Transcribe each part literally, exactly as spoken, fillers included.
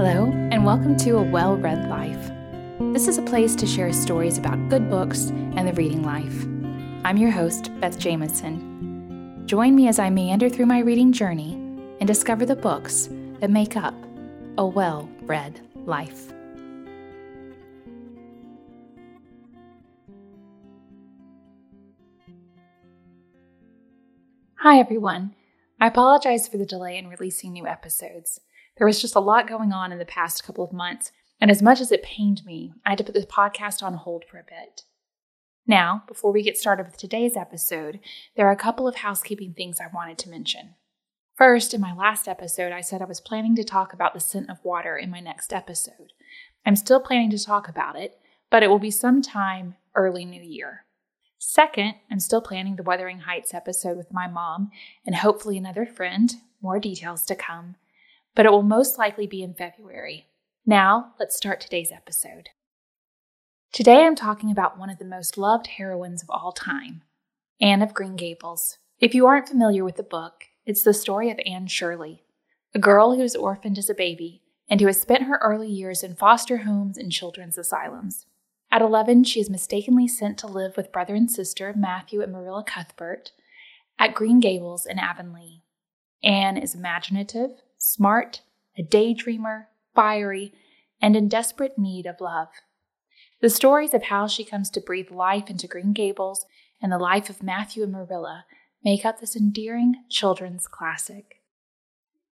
Hello, and welcome to A Well-Read Life. This is a place to share stories about good books and the reading life. I'm your host, Beth Jamison. Join me as I meander through my reading journey and discover the books that make up a well-read life. Hi, everyone. I apologize for the delay in releasing new episodes. There was just a lot going on in the past couple of months, and as much as it pained me, I had to put the podcast on hold for a bit. Now, before we get started with today's episode, there are a couple of housekeeping things I wanted to mention. First, in my last episode, I said I was planning to talk about the scent of water in my next episode. I'm still planning to talk about it, but it will be sometime early New Year. Second, I'm still planning the Wuthering Heights episode with my mom and hopefully another friend, more details to come, but it will most likely be in February. Now, let's start today's episode. Today I'm talking about one of the most loved heroines of all time, Anne of Green Gables. If you aren't familiar with the book, it's the story of Anne Shirley, a girl who was orphaned as a baby and who has spent her early years in foster homes and children's asylums. At eleven, she is mistakenly sent to live with brother and sister Matthew and Marilla Cuthbert at Green Gables in Avonlea. Anne is imaginative, smart, a daydreamer, fiery, and in desperate need of love. The stories of how she comes to breathe life into Green Gables and the life of Matthew and Marilla make up this endearing children's classic.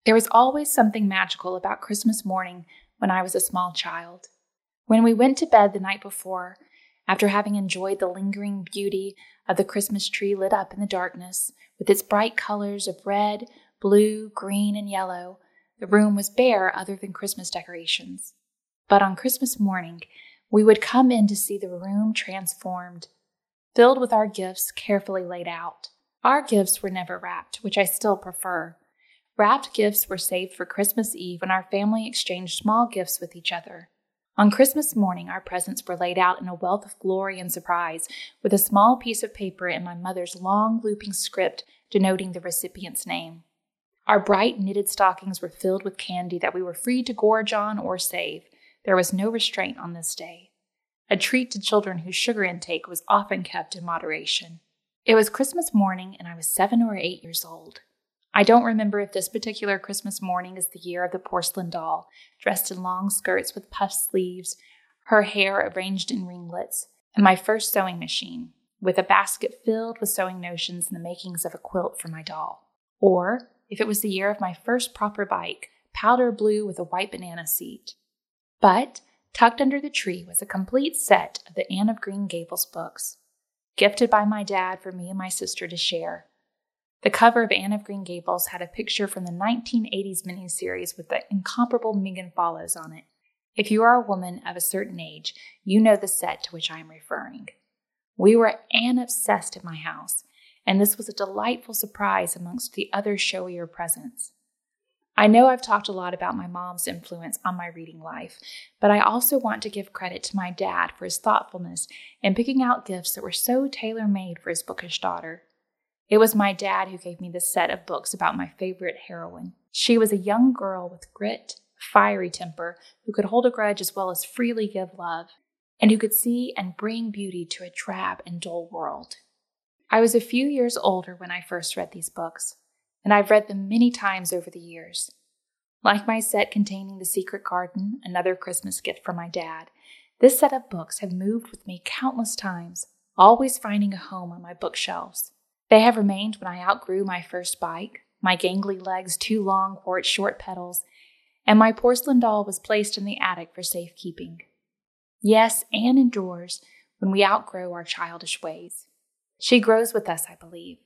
There was always something magical about Christmas morning when I was a small child. When we went to bed the night before, after having enjoyed the lingering beauty of the Christmas tree lit up in the darkness, with its bright colors of red, blue, green, and yellow, the room was bare other than Christmas decorations. But on Christmas morning, we would come in to see the room transformed, filled with our gifts carefully laid out. Our gifts were never wrapped, which I still prefer. Wrapped gifts were saved for Christmas Eve when our family exchanged small gifts with each other. On Christmas morning, our presents were laid out in a wealth of glory and surprise, with a small piece of paper in my mother's long, looping script denoting the recipient's name. Our bright, knitted stockings were filled with candy that we were free to gorge on or save. There was no restraint on this day. A treat to children whose sugar intake was often kept in moderation. It was Christmas morning, and I was seven or eight years old. I don't remember if this particular Christmas morning is the year of the porcelain doll, dressed in long skirts with puffed sleeves, her hair arranged in ringlets, and my first sewing machine, with a basket filled with sewing notions and the makings of a quilt for my doll. Or if it was the year of my first proper bike, powder blue with a white banana seat. But tucked under the tree was a complete set of the Anne of Green Gables books, gifted by my dad for me and my sister to share. The cover of Anne of Green Gables had a picture from the nineteen eighties miniseries with the incomparable Megan Follows on it. If you are a woman of a certain age, you know the set to which I am referring. We were Anne-obsessed at my house, and this was a delightful surprise amongst the other showier presents. I know I've talked a lot about my mom's influence on my reading life, but I also want to give credit to my dad for his thoughtfulness in picking out gifts that were so tailor-made for his bookish daughter. It was my dad who gave me this set of books about my favorite heroine. She was a young girl with grit, fiery temper, who could hold a grudge as well as freely give love, and who could see and bring beauty to a drab and dull world. I was a few years older when I first read these books, and I've read them many times over the years. Like my set containing The Secret Garden, another Christmas gift from my dad, this set of books have moved with me countless times, always finding a home on my bookshelves. They have remained when I outgrew my first bike, my gangly legs too long for its short pedals, and my porcelain doll was placed in the attic for safekeeping. Yes, Anne endures when we outgrow our childish ways. She grows with us, I believe.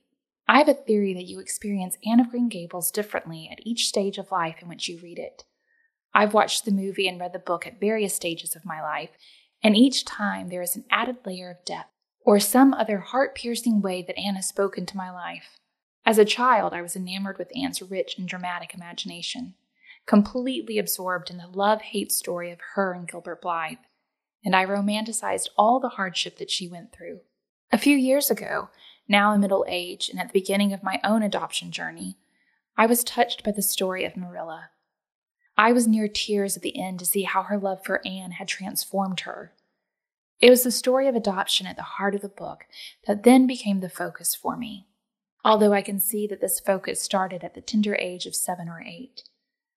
I have a theory that you experience Anne of Green Gables differently at each stage of life in which you read it. I've watched the movie and read the book at various stages of my life, and each time there is an added layer of depth, or some other heart-piercing way that Anne has spoken to my life. As a child, I was enamored with Anne's rich and dramatic imagination, completely absorbed in the love-hate story of her and Gilbert Blythe, and I romanticized all the hardship that she went through. A few years ago, now in middle age and at the beginning of my own adoption journey, I was touched by the story of Marilla. I was near tears at the end to see how her love for Anne had transformed her. It was the story of adoption at the heart of the book that then became the focus for me, although I can see that this focus started at the tender age of seven or eight,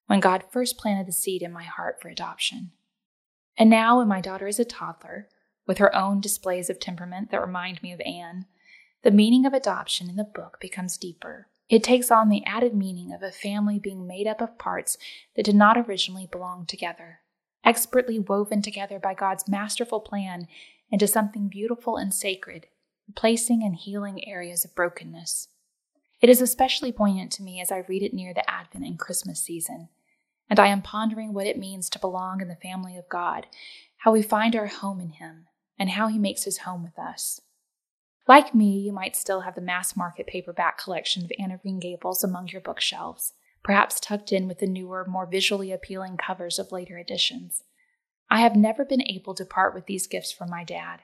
when God first planted the seed in my heart for adoption. And now, when my daughter is a toddler, with her own displays of temperament that remind me of Anne, the meaning of adoption in the book becomes deeper. It takes on the added meaning of a family being made up of parts that did not originally belong together, expertly woven together by God's masterful plan into something beautiful and sacred, replacing and healing areas of brokenness. It is especially poignant to me as I read it near the Advent and Christmas season, and I am pondering what it means to belong in the family of God, how we find our home in Him, and how He makes His home with us. Like me, you might still have the mass market paperback collection of Anne of Green Gables among your bookshelves, perhaps tucked in with the newer, more visually appealing covers of later editions. I have never been able to part with these gifts from my dad.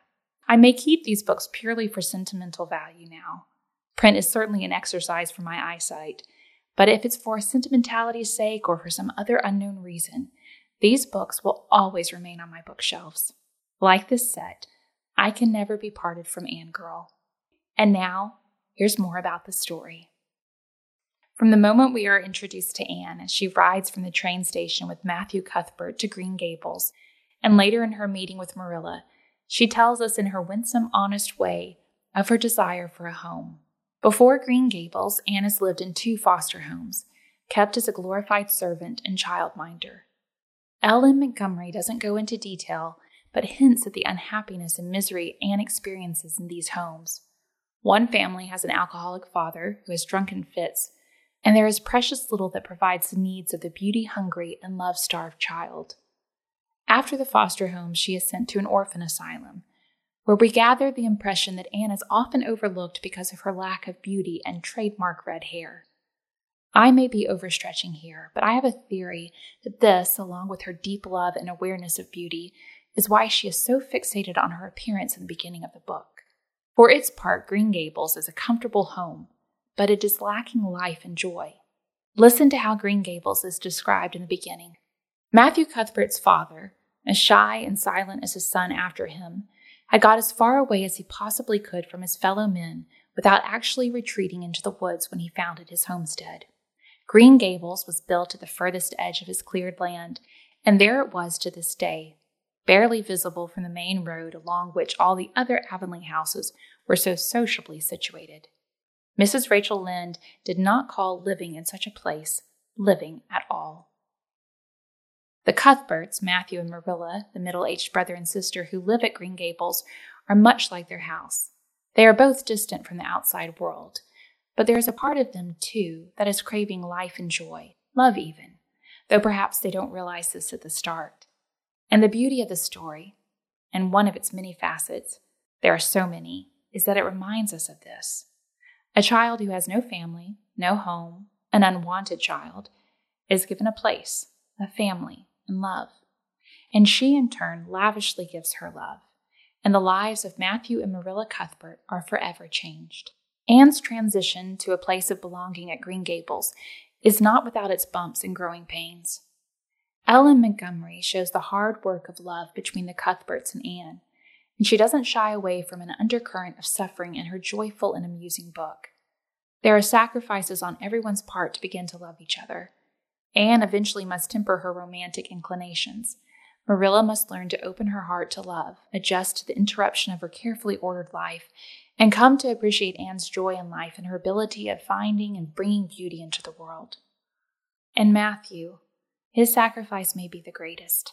I may keep these books purely for sentimental value now. Print is certainly an exercise for my eyesight, but if it's for sentimentality's sake or for some other unknown reason, these books will always remain on my bookshelves. Like this set, I can never be parted from Anne Girl. And now, here's more about the story. From the moment we are introduced to Anne as she rides from the train station with Matthew Cuthbert to Green Gables, and later in her meeting with Marilla, she tells us in her winsome, honest way of her desire for a home. Before Green Gables, Anne has lived in two foster homes, kept as a glorified servant and childminder. L M Montgomery doesn't go into detail, but hints at the unhappiness and misery Anne experiences in these homes. One family has an alcoholic father who has drunken fits, and there is precious little that provides the needs of the beauty-hungry and love-starved child. After the foster home, she is sent to an orphan asylum, where we gather the impression that Anne is often overlooked because of her lack of beauty and trademark red hair. I may be overstretching here, but I have a theory that this, along with her deep love and awareness of beauty, is why she is so fixated on her appearance in the beginning of the book. For its part, Green Gables is a comfortable home, but it is lacking life and joy. Listen to how Green Gables is described in the beginning. Matthew Cuthbert's father, as shy and silent as his son after him, had got as far away as he possibly could from his fellow men without actually retreating into the woods when he founded his homestead. Green Gables was built at the furthest edge of his cleared land, and there it was to this day, barely visible from the main road along which all the other Avonlea houses were so sociably situated. Missus Rachel Lynde did not call living in such a place living at all. The Cuthberts, Matthew and Marilla, the middle-aged brother and sister who live at Green Gables, are much like their house. They are both distant from the outside world, but there is a part of them, too, that is craving life and joy, love even, though perhaps they don't realize this at the start. And the beauty of the story, and one of its many facets, there are so many, is that it reminds us of this. A child who has no family, no home, an unwanted child, is given a place, a family, and love. And she, in turn, lavishly gives her love, and the lives of Matthew and Marilla Cuthbert are forever changed. Anne's transition to a place of belonging at Green Gables is not without its bumps and growing pains. L M Montgomery shows the hard work of love between the Cuthberts and Anne, and she doesn't shy away from an undercurrent of suffering in her joyful and amusing book. There are sacrifices on everyone's part to begin to love each other. Anne eventually must temper her romantic inclinations. Marilla must learn to open her heart to love, adjust to the interruption of her carefully ordered life, and come to appreciate Anne's joy in life and her ability of finding and bringing beauty into the world. And Matthew, his sacrifice may be the greatest.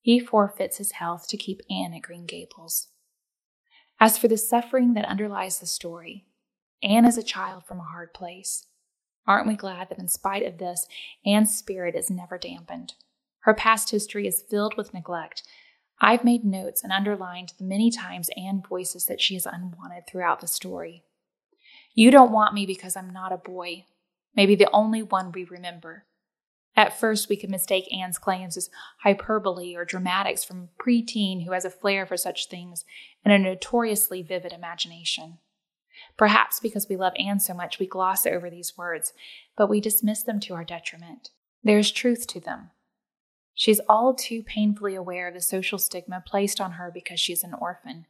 He forfeits his health to keep Anne at Green Gables. As for the suffering that underlies the story, Anne is a child from a hard place. Aren't we glad that in spite of this, Anne's spirit is never dampened? Her past history is filled with neglect. I've made notes and underlined the many times Anne voices that she is unwanted throughout the story. You don't want me because I'm not a boy, maybe the only one we remember. At first, we could mistake Anne's claims as hyperbole or dramatics from a preteen who has a flair for such things and a notoriously vivid imagination. Perhaps because we love Anne so much, we gloss over these words, but we dismiss them to our detriment. There is truth to them. She's all too painfully aware of the social stigma placed on her because she's an orphan.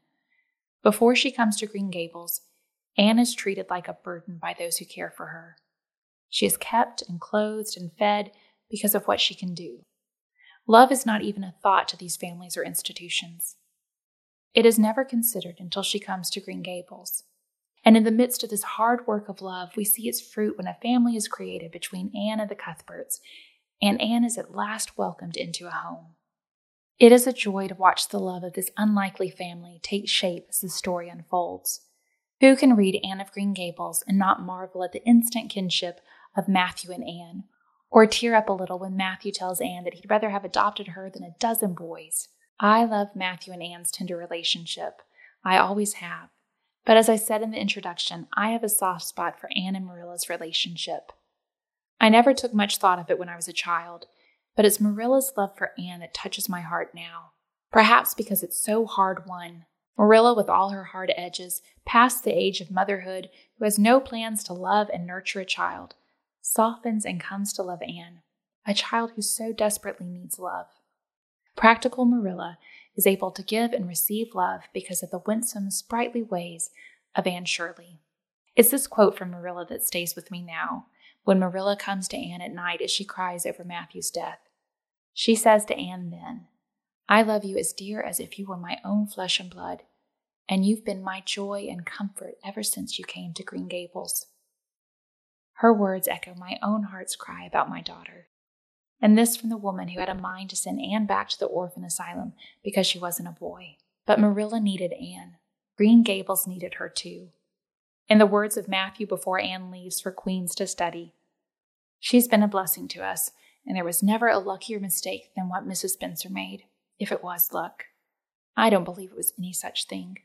Before she comes to Green Gables, Anne is treated like a burden by those who care for her. She is kept and clothed and fed because of what she can do. Love is not even a thought to these families or institutions. It is never considered until she comes to Green Gables. And in the midst of this hard work of love, we see its fruit when a family is created between Anne and the Cuthberts, and Anne is at last welcomed into a home. It is a joy to watch the love of this unlikely family take shape as the story unfolds. Who can read Anne of Green Gables and not marvel at the instant kinship of Matthew and Anne, or tear up a little when Matthew tells Anne that he'd rather have adopted her than a dozen boys? I love Matthew and Anne's tender relationship. I always have. But as I said in the introduction, I have a soft spot for Anne and Marilla's relationship. I never took much thought of it when I was a child, but it's Marilla's love for Anne that touches my heart now. Perhaps because it's so hard won. Marilla, with all her hard edges, past the age of motherhood, who has no plans to love and nurture a child, softens and comes to love Anne, a child who so desperately needs love. Practical Marilla is able to give and receive love because of the winsome, sprightly ways of Anne Shirley. It's this quote from Marilla that stays with me now, when Marilla comes to Anne at night as she cries over Matthew's death. She says to Anne then, "I love you as dear as if you were my own flesh and blood, and you've been my joy and comfort ever since you came to Green Gables." Her words echo my own heart's cry about my daughter. And this from the woman who had a mind to send Anne back to the orphan asylum because she wasn't a boy. But Marilla needed Anne. Green Gables needed her too. In the words of Matthew before Anne leaves for Queen's to study, "She's been a blessing to us, and there was never a luckier mistake than what Missus Spencer made, if it was luck. I don't believe it was any such thing.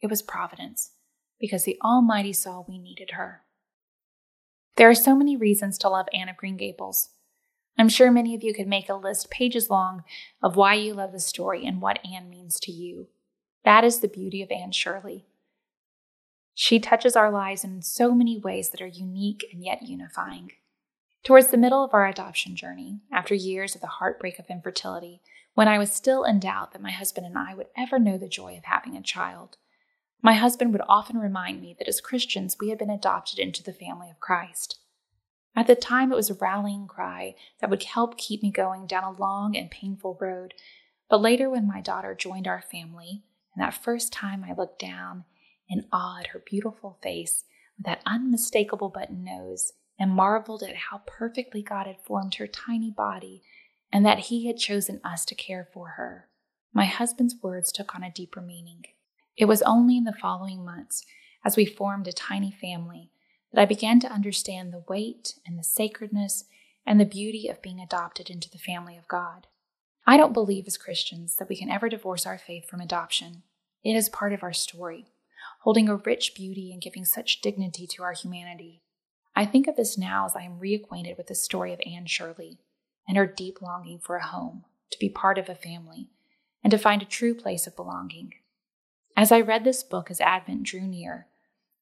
It was providence, because the Almighty saw we needed her." There are so many reasons to love Anne of Green Gables. I'm sure many of you could make a list pages long of why you love the story and what Anne means to you. That is the beauty of Anne Shirley. She touches our lives in so many ways that are unique and yet unifying. Towards the middle of our adoption journey, after years of the heartbreak of infertility, when I was still in doubt that my husband and I would ever know the joy of having a child, my husband would often remind me that as Christians we had been adopted into the family of Christ. At the time, it was a rallying cry that would help keep me going down a long and painful road. But later, when my daughter joined our family, and that first time I looked down in awe at her beautiful face with that unmistakable button nose, and marveled at how perfectly God had formed her tiny body and that he had chosen us to care for her, my husband's words took on a deeper meaning. It was only in the following months, as we formed a tiny family, that I began to understand the weight and the sacredness and the beauty of being adopted into the family of God. I don't believe as Christians that we can ever divorce our faith from adoption. It is part of our story, holding a rich beauty and giving such dignity to our humanity. I think of this now as I am reacquainted with the story of Anne Shirley and her deep longing for a home, to be part of a family, and to find a true place of belonging. As I read this book as Advent drew near,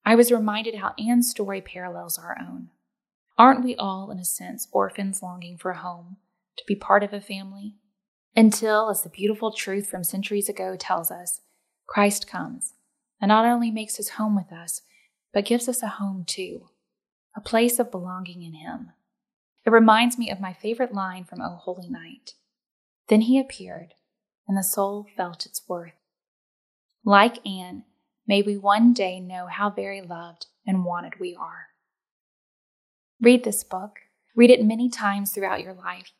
I was reminded how Anne's story parallels our own. Aren't we all, in a sense, orphans longing for a home, to be part of a family? Until, as the beautiful truth from centuries ago tells us, Christ comes and not only makes his home with us, but gives us a home too, a place of belonging in him. It reminds me of my favorite line from O Holy Night. "Then he appeared, and the soul felt its worth." Like Anne, may we one day know how very loved and wanted we are. Read this book. Read it many times throughout your life.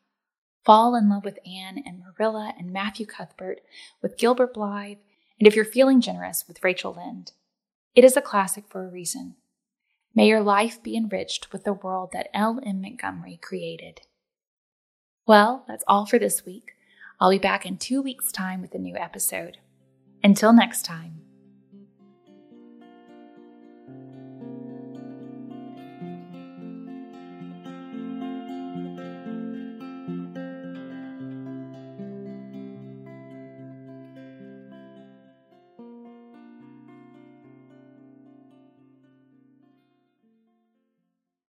Fall in love with Anne and Marilla and Matthew Cuthbert, with Gilbert Blythe, and if you're feeling generous, with Rachel Lynde. It is a classic for a reason. May your life be enriched with the world that L M Montgomery created. Well, that's all for this week. I'll be back in two weeks' time with a new episode. Until next time.